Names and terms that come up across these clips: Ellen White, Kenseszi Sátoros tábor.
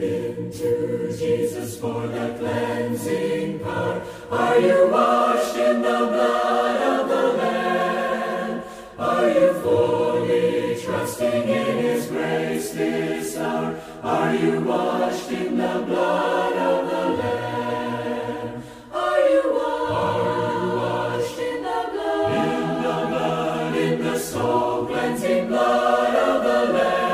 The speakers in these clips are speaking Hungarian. been to Jesus for the cleansing power? Are you washed in the blood of the Lamb? Are you fully trusting in His grace this hour? Are you washed in the blood of the Lamb? Are you washed in the blood? In the blood, in the soul cleansing blood of the Lamb.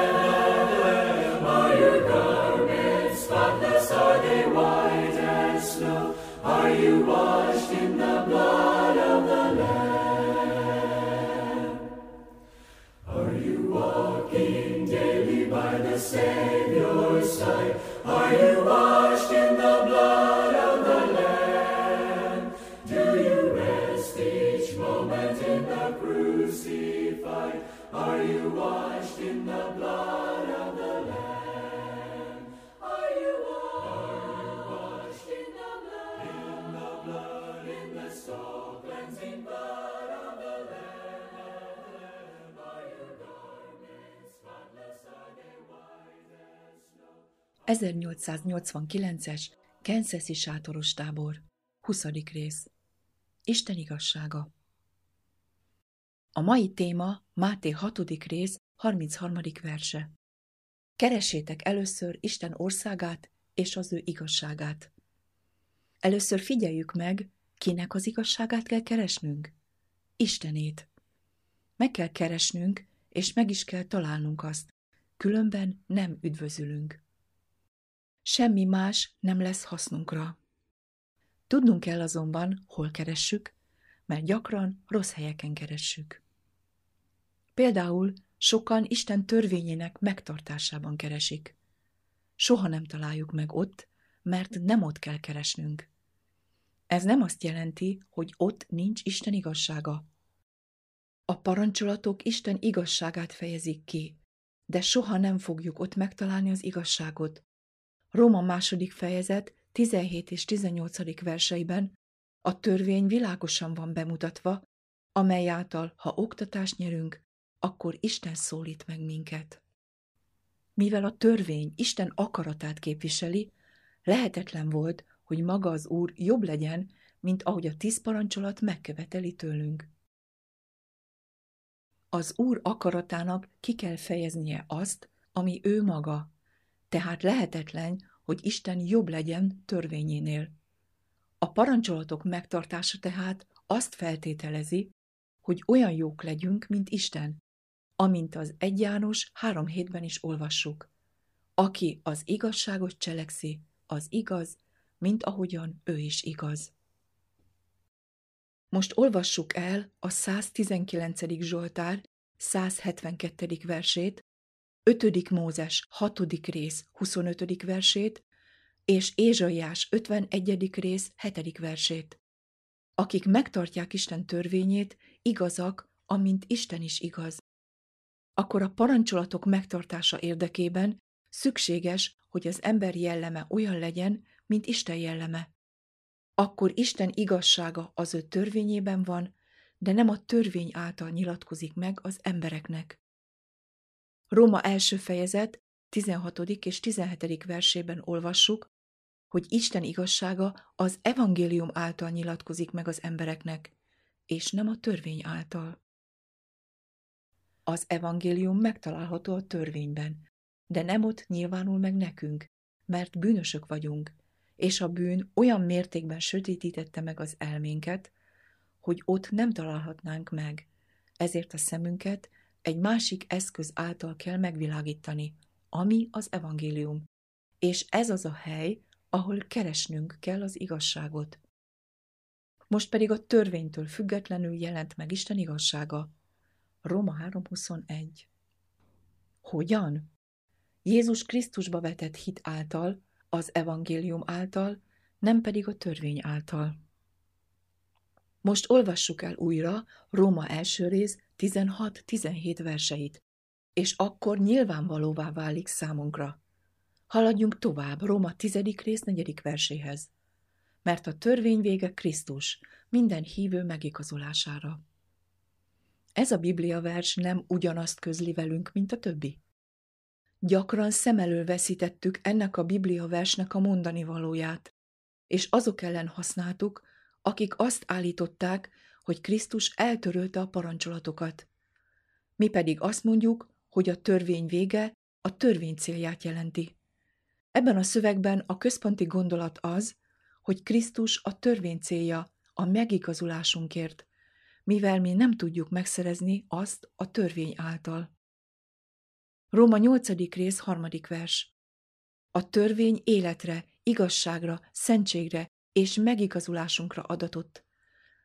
Are they white as snow? Are you washed in the blood of the Lamb? Are you walking daily by the Savior's side? Are you washed in the blood of the Lamb? Do you rest each moment in the crucified? Are you washed in the blood of the Lamb? – 1889-es Kenseszi Sátoros tábor, 20. rész. Isten igazsága. A mai téma Máté 6. rész, 33. verse. Keressétek először Isten országát és az ő igazságát. Először figyeljük meg, kinek az igazságát kell keresnünk? Istenét. Meg kell keresnünk, és meg is kell találnunk azt, különben nem üdvözülünk. Semmi más nem lesz hasznunkra. Tudnunk kell azonban, hol keressük, mert gyakran rossz helyeken keressük. Például sokan Isten törvényének megtartásában keresik. Soha nem találjuk meg ott, mert nem ott kell keresnünk. Ez nem azt jelenti, hogy ott nincs Isten igazsága. A parancsolatok Isten igazságát fejezik ki, de soha nem fogjuk ott megtalálni az igazságot. Róma 2. fejezet 17 és 18. verseiben a törvény világosan van bemutatva, amely által, ha oktatást nyerünk, akkor Isten szólít meg minket. Mivel a törvény Isten akaratát képviseli, lehetetlen volt, hogy maga az Úr jobb legyen, mint ahogy a 10 parancsolat megköveteli tőlünk. Az Úr akaratának ki kell fejeznie azt, ami ő maga, tehát lehetetlen, hogy Isten jobb legyen törvényénél. A parancsolatok megtartása tehát azt feltételezi, hogy olyan jók legyünk, mint Isten, amint az 1 János 3:7-ben is olvassuk. Aki az igazságot cselekszi, az igaz, mint ahogyan ő is igaz. Most olvassuk el a 119. Zsoltár 172. versét, 5. Mózes 6. rész 25. versét és Ézsaiás 51. rész 7. versét. Akik megtartják Isten törvényét, igazak, amint Isten is igaz. Akkor a parancsolatok megtartása érdekében szükséges, hogy az ember jelleme olyan legyen, mint Isten jelleme. Akkor Isten igazsága az ő törvényében van, de nem a törvény által nyilatkozik meg az embereknek. Róma 1. fejezet 16. és 17. versében olvassuk, hogy Isten igazsága az evangélium által nyilatkozik meg az embereknek, és nem a törvény által. Az evangélium megtalálható a törvényben, de nem ott nyilvánul meg nekünk, mert bűnösök vagyunk, és a bűn olyan mértékben sötétítette meg az elménket, hogy ott nem találhatnánk meg, ezért a szemünket egy másik eszköz által kell megvilágítani, ami az evangélium, és ez az a hely, ahol keresnünk kell az igazságot. Most pedig a törvénytől függetlenül jelent meg Isten igazsága. Róma 3.21. Hogyan? Jézus Krisztusba vetett hit által, az evangélium által, nem pedig a törvény által. Most olvassuk el újra Róma 1. rész 16-17 verseit, és akkor nyilvánvalóvá válik számunkra. Haladjunk tovább Róma 10. rész 4. verséhez, mert a törvény vége Krisztus, minden hívő megigazolására. Ez a Biblia vers nem ugyanazt közli velünk, mint a többi. Gyakran szem elől veszítettük ennek a bibliaversnek a mondani valóját, és azok ellen használtuk, akik azt állították, hogy Krisztus eltörölte a parancsolatokat. Mi pedig azt mondjuk, hogy a törvény vége a törvény célját jelenti. Ebben a szövegben a központi gondolat az, hogy Krisztus a törvény célja, a megigazulásunkért, mivel mi nem tudjuk megszerezni azt a törvény által. Róma 8. rész 3. vers. A törvény életre, igazságra, szentségre és megigazulásunkra adatott,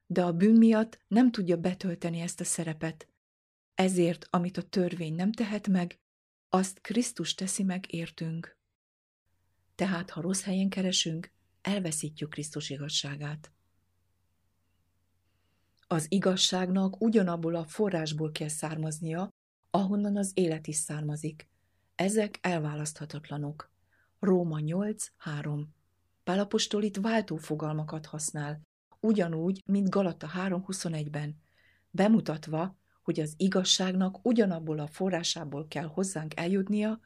de a bűn miatt nem tudja betölteni ezt a szerepet. Ezért, amit a törvény nem tehet meg, azt Krisztus teszi meg értünk. Tehát, ha rossz helyen keresünk, elveszítjük Krisztus igazságát. Az igazságnak ugyanabból a forrásból kell származnia, ahonnan az élet is származik. Ezek elválaszthatatlanok. Róma 8.3. Pál apostol itt váltó fogalmakat használ, ugyanúgy, mint Galata 3.21-ben, bemutatva, hogy az igazságnak ugyanabból a forrásából kell hozzánk eljutnia,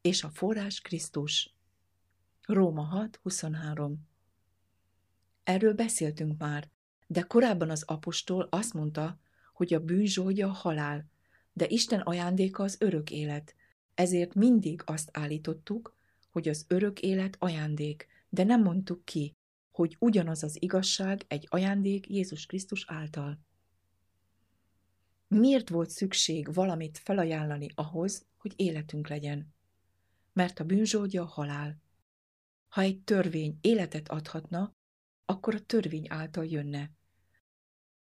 és a forrás Krisztus. Róma 6.23. Erről beszéltünk már, de korábban az apostol azt mondta, hogy a bűn zsógya a halál, de Isten ajándéka az örök élet. Ezért mindig azt állítottuk, hogy az örök élet ajándék, de nem mondtuk ki, hogy ugyanaz az igazság egy ajándék Jézus Krisztus által. Miért volt szükség valamit felajánlani ahhoz, hogy életünk legyen? Mert a bűn zsógya a halál. Ha egy törvény életet adhatna, akkor a törvény által jönne.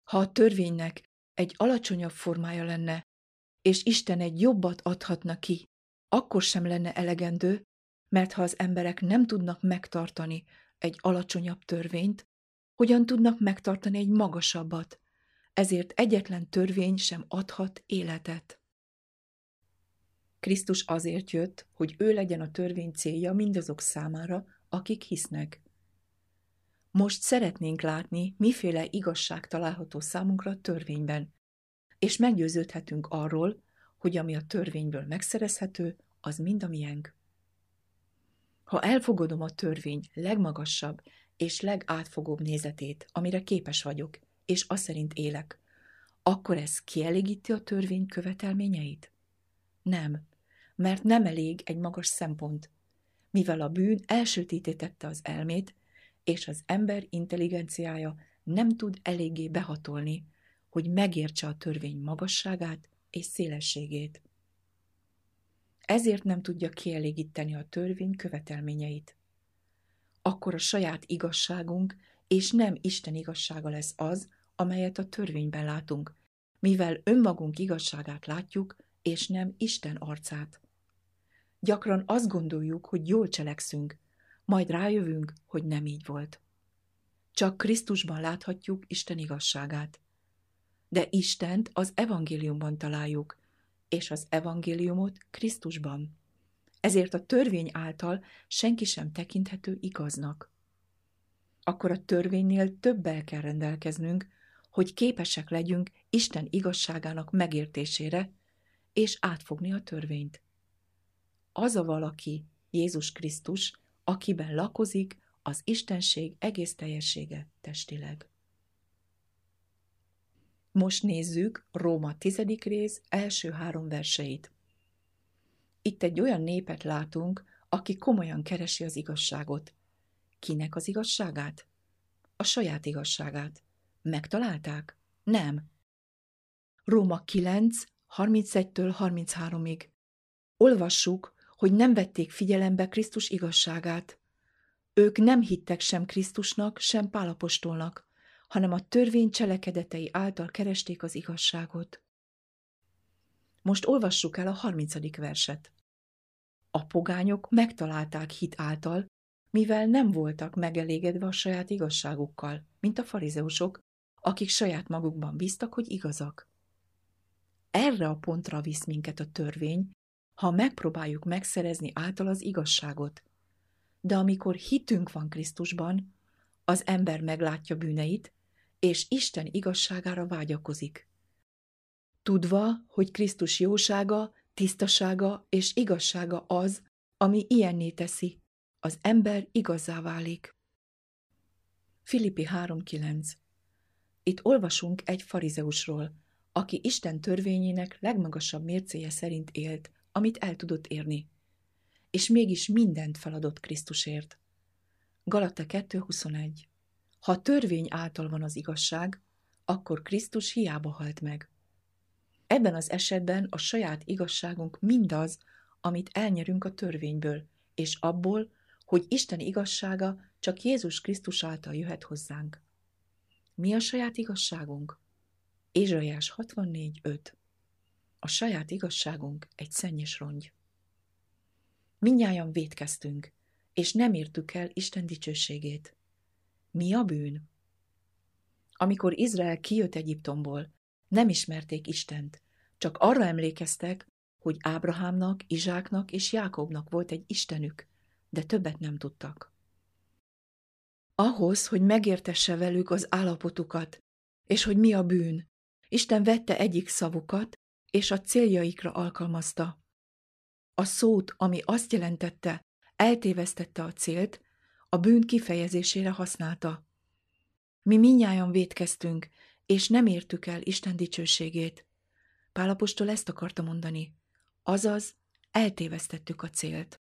Ha a törvénynek egy alacsonyabb formája lenne, és Isten egy jobbat adhatna ki, akkor sem lenne elegendő, mert ha az emberek nem tudnak megtartani egy alacsonyabb törvényt, hogyan tudnak megtartani egy magasabbat? Ezért egyetlen törvény sem adhat életet. Krisztus azért jött, hogy ő legyen a törvény célja mindazok számára, akik hisznek. Most szeretnénk látni, miféle igazság található számunkra a törvényben, és meggyőződhetünk arról, hogy ami a törvényből megszerezhető, az mind a miénk. Ha elfogadom a törvény legmagasabb és legátfogóbb nézetét, amire képes vagyok, és azt szerint élek, akkor ez kielégíti a törvény követelményeit? Nem, mert nem elég egy magas szempont, mivel a bűn elsötétítette az elmét, és az ember intelligenciája nem tud eléggé behatolni, hogy megértse a törvény magasságát és szélességét. Ezért nem tudja kielégíteni a törvény követelményeit. Akkor a saját igazságunk és nem Isten igazsága lesz az, amelyet a törvényben látunk, mivel önmagunk igazságát látjuk, és nem Isten arcát. Gyakran azt gondoljuk, hogy jól cselekszünk, majd rájövünk, hogy nem így volt. Csak Krisztusban láthatjuk Isten igazságát. De Istent az evangéliumban találjuk, és az evangéliumot Krisztusban. Ezért a törvény által senki sem tekinthető igaznak. Akkor a törvénynél többel kell rendelkeznünk, hogy képesek legyünk Isten igazságának megértésére, és átfogni a törvényt. Az a valaki, Jézus Krisztus, akiben lakozik az Istenség egész teljessége testileg. Most nézzük Róma 10. rész első 3 verseit. Itt egy olyan népet látunk, aki komolyan keresi az igazságot. Kinek az igazságát? A saját igazságát. Megtalálták? Nem. Róma 9. 31-től 33-ig. Olvassuk, hogy nem vették figyelembe Krisztus igazságát. Ők nem hittek sem Krisztusnak, sem Pál apostolnak, hanem a törvény cselekedetei által keresték az igazságot. Most olvassuk el a 30. verset. A pogányok megtalálták hit által, mivel nem voltak megelégedve a saját igazságukkal, mint a farizeusok, akik saját magukban bíztak, hogy igazak. Erre a pontra visz minket a törvény, ha megpróbáljuk megszerezni által az igazságot. De amikor hitünk van Krisztusban, az ember meglátja bűneit, és Isten igazságára vágyakozik. Tudva, hogy Krisztus jósága Tisztasága és igazsága az, ami ilyenné teszi. Az ember igazzá válik. Filippi 3.9. Itt olvasunk egy farizeusról, aki Isten törvényének legmagasabb mércéje szerint élt, amit el tudott érni, és mégis mindent feladott Krisztusért. Galata 2.21. Ha a törvény által van az igazság, akkor Krisztus hiába halt meg. Ebben az esetben a saját igazságunk mindaz, amit elnyerünk a törvényből, és abból, hogy Isten igazsága csak Jézus Krisztus által jöhet hozzánk. Mi a saját igazságunk? Ézsaiás 64.5. A saját igazságunk egy szennyes rongy. Mindnyájan vétkeztünk, és nem értük el Isten dicsőségét. Mi a bűn? Amikor Izrael kijött Egyiptomból, nem ismerték Istent, csak arra emlékeztek, hogy Ábrahámnak, Izsáknak és Jákobnak volt egy Istenük, de többet nem tudtak. Ahhoz, hogy megértesse velük az állapotukat, és hogy mi a bűn, Isten vette egyik szavukat, és a céljaikra alkalmazta. A szót, ami azt jelentette, eltévesztette a célt, a bűn kifejezésére használta. Mi mindnyájan vétkeztünk, és nem értük el Isten dicsőségét. Pál apostol ezt akarta mondani, azaz eltévesztettük a célt.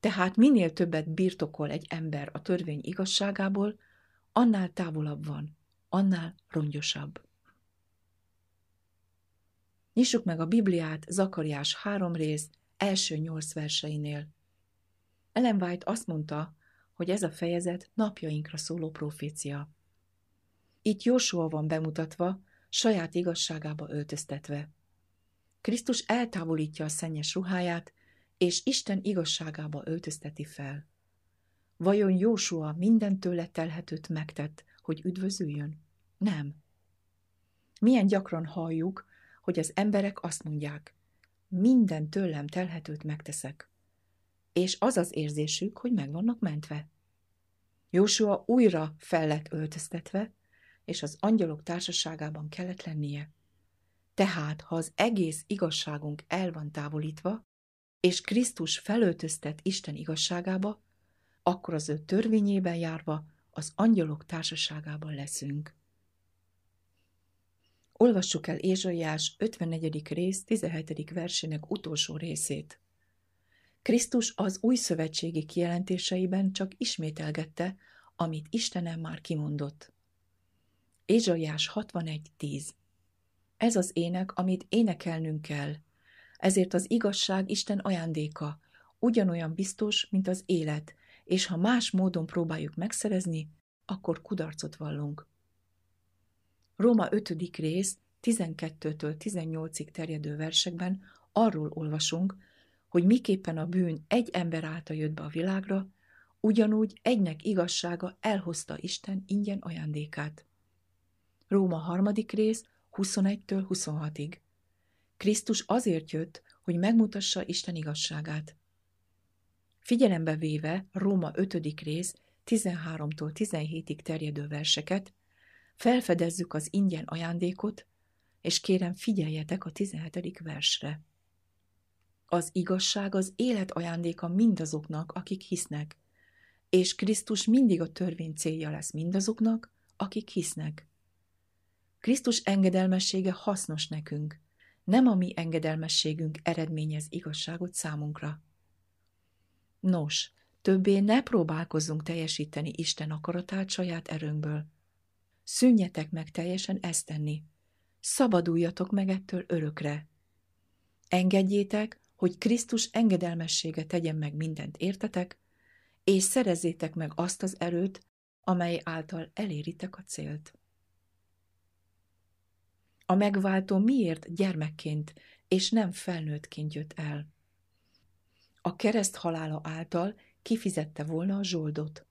Tehát minél többet birtokol egy ember a törvény igazságából, annál távolabb van, annál rongyosabb. Nyissuk meg a Bibliát Zakariás 3 rész első 8 verseinél. Ellen White azt mondta, hogy ez a fejezet napjainkra szóló profécia. Itt Jósua van bemutatva, saját igazságába öltöztetve. Krisztus eltávolítja a szennyes ruháját, és Isten igazságába öltözteti fel. Vajon Jósua minden tőle telhetőt megtett, hogy üdvözüljön? Nem. Milyen gyakran halljuk, hogy az emberek azt mondják, minden tőlem telhetőt megteszek, és az az érzésük, hogy meg vannak mentve. Jósua újra fel lett öltöztetve, és az angyalok társaságában kellett lennie. Tehát, ha az egész igazságunk el van távolítva, és Krisztus felöltöztet Isten igazságába, akkor az ő törvényében járva az angyalok társaságában leszünk. Olvassuk el Ézsaiás 54. rész 17. versének utolsó részét. Krisztus az új szövetségi kijelentéseiben csak ismételgette, amit Istenem már kimondott. Ézsaiás 61.10. Ez az ének, amit énekelnünk kell. Ezért az igazság Isten ajándéka, ugyanolyan biztos, mint az élet, és ha más módon próbáljuk megszerezni, akkor kudarcot vallunk. Róma 5. rész 12-től 18-ig terjedő versekben arról olvasunk, hogy miképpen a bűn egy ember által jött be a világra, ugyanúgy egynek igazsága elhozta Isten ingyen ajándékát. Róma 3. rész 21-től 26-ig. Krisztus azért jött, hogy megmutassa Isten igazságát. Figyelembe véve Róma 5. rész 13-tól 17-ig terjedő verseket, felfedezzük az ingyen ajándékot, és kérem figyeljetek a 17. versre. Az igazság az élet ajándéka mindazoknak, akik hisznek, és Krisztus mindig a törvény célja lesz mindazoknak, akik hisznek. Krisztus engedelmessége hasznos nekünk, nem a mi engedelmességünk eredményez igazságot számunkra. Nos, többé ne próbálkozzunk teljesíteni Isten akaratát saját erőnkből. Szűnjetek meg teljesen ezt tenni. Szabaduljatok meg ettől örökre. Engedjétek, hogy Krisztus engedelmessége tegyen meg mindent értetek, és szerezzétek meg azt az erőt, amely által eléritek a célt. A megváltó miért gyermekként és nem felnőttként jött el? A kereszt halála által kifizette volna a zsoldot,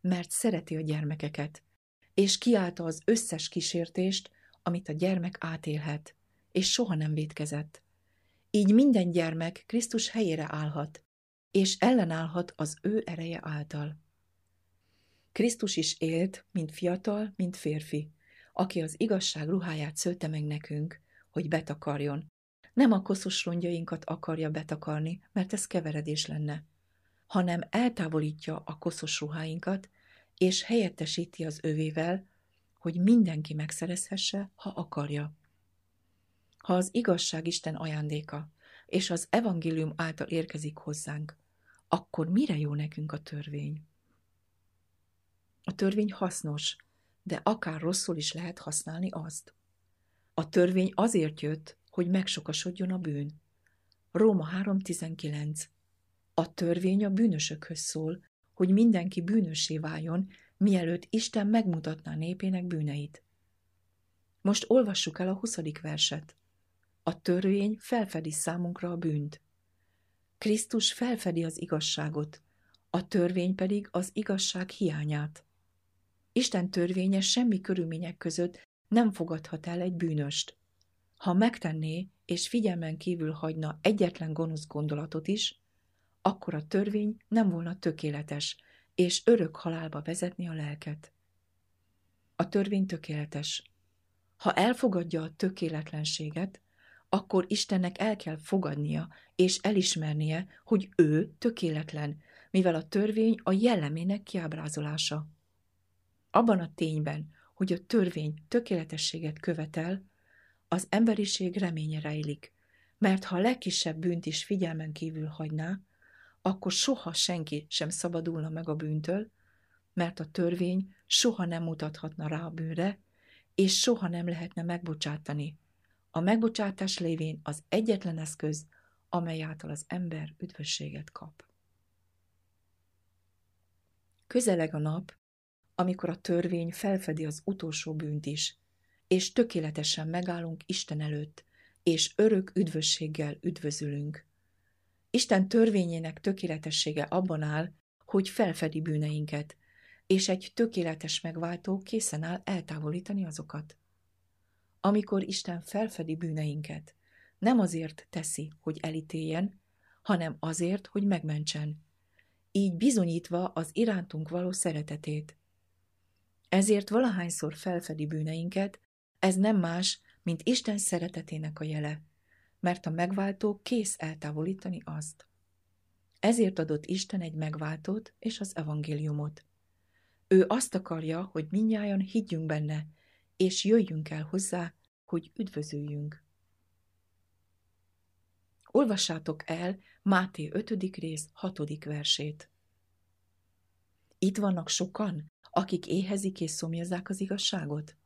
mert szereti a gyermekeket, és kiállta az összes kísértést, amit a gyermek átélhet, és soha nem vétkezett. Így minden gyermek Krisztus helyére állhat, és ellenállhat az ő ereje által. Krisztus is élt, mint fiatal, mint férfi, aki az igazság ruháját szőtte meg nekünk, hogy betakarjon, Nem a koszos rongyainkat akarja betakarni, mert ez keveredés lenne, hanem eltávolítja a koszos ruháinkat, és helyettesíti az övével, hogy mindenki megszerezhesse, ha akarja. Ha az igazság Isten ajándéka, és az evangélium által érkezik hozzánk, akkor mire jó nekünk a törvény? A törvény hasznos, de akár rosszul is lehet használni azt. A törvény azért jött, hogy megsokasodjon a bűn. Róma 3.19. A törvény a bűnösökhöz szól, hogy mindenki bűnössé váljon, mielőtt Isten megmutatná népének bűneit. Most olvassuk el a 20. verset. A törvény felfedi számunkra a bűnt. Krisztus felfedi az igazságot, a törvény pedig az igazság hiányát. Isten törvénye semmi körülmények között nem fogadhat el egy bűnöst. Ha megtenné és figyelmen kívül hagyna egyetlen gonosz gondolatot is, akkor a törvény nem volna tökéletes, és örök halálba vezetni a lelket. A törvény tökéletes. Ha elfogadja a tökéletlenséget, akkor Istennek el kell fogadnia és elismernie, hogy ő tökéletlen, mivel a törvény a jellemének kiábrázolása. Abban a tényben, hogy a törvény tökéletességet követel, az emberiség reménye rejlik, mert ha a legkisebb bűnt is figyelmen kívül hagyná, akkor soha senki sem szabadulna meg a bűntől, mert a törvény soha nem mutathatna rá a bűnre, és soha nem lehetne megbocsátani. A megbocsátás lévén az egyetlen eszköz, amely által az ember üdvösséget kap. Közeleg a nap, amikor a törvény felfedi az utolsó bűnt is, és tökéletesen megállunk Isten előtt, és örök üdvösséggel üdvözülünk. Isten törvényének tökéletessége abban áll, hogy felfedi bűneinket, és egy tökéletes megváltó készen áll eltávolítani azokat. Amikor Isten felfedi bűneinket, nem azért teszi, hogy elítéljen, hanem azért, hogy megmentsen, így bizonyítva az irántunk való szeretetét. Ezért valahányszor felfedi bűneinket, ez nem más, mint Isten szeretetének a jele, mert a megváltó kész eltávolítani azt. Ezért adott Isten egy megváltót és az evangéliumot. Ő azt akarja, hogy mindnyájan higgyünk benne, és jöjjünk el hozzá, hogy üdvözüljünk. Olvassátok el Máté 5. rész 6. versét. Itt vannak sokan, akik éhezik és szomjazzák az igazságot.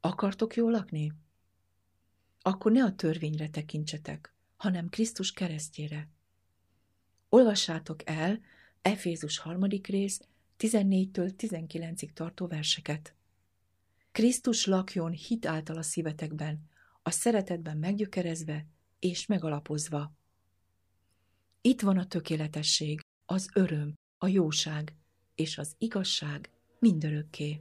Akartok jól lakni? Akkor ne a törvényre tekintsetek, hanem Krisztus keresztjére. Olvassátok el Efézus 3. rész 14-től 19-ig tartó verseket. Krisztus lakjon hit által a szívetekben, a szeretetben meggyökerezve és megalapozva. Itt van a tökéletesség, az öröm, a jóság és az igazság mindörökké.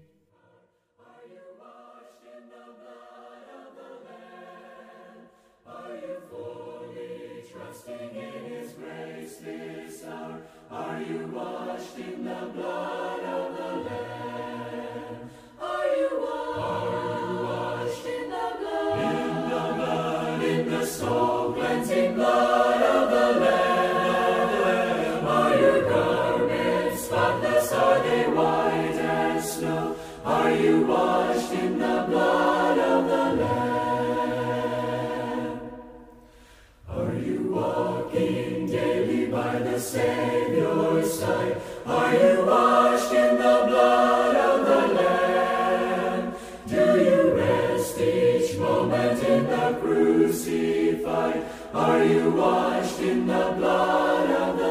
Are you washed in the blood of the Lamb? Are you washed in the blood? In the blood, in the soul cleansing blood of the Lamb. Are your garments spotless? Are they white as snow? Are you washed in the blood of the Lamb? Are you walking daily by the Savior? Are you washed in the blood of the Lamb? Do you rest each moment in the crucified? Are you washed in the blood of the Lamb?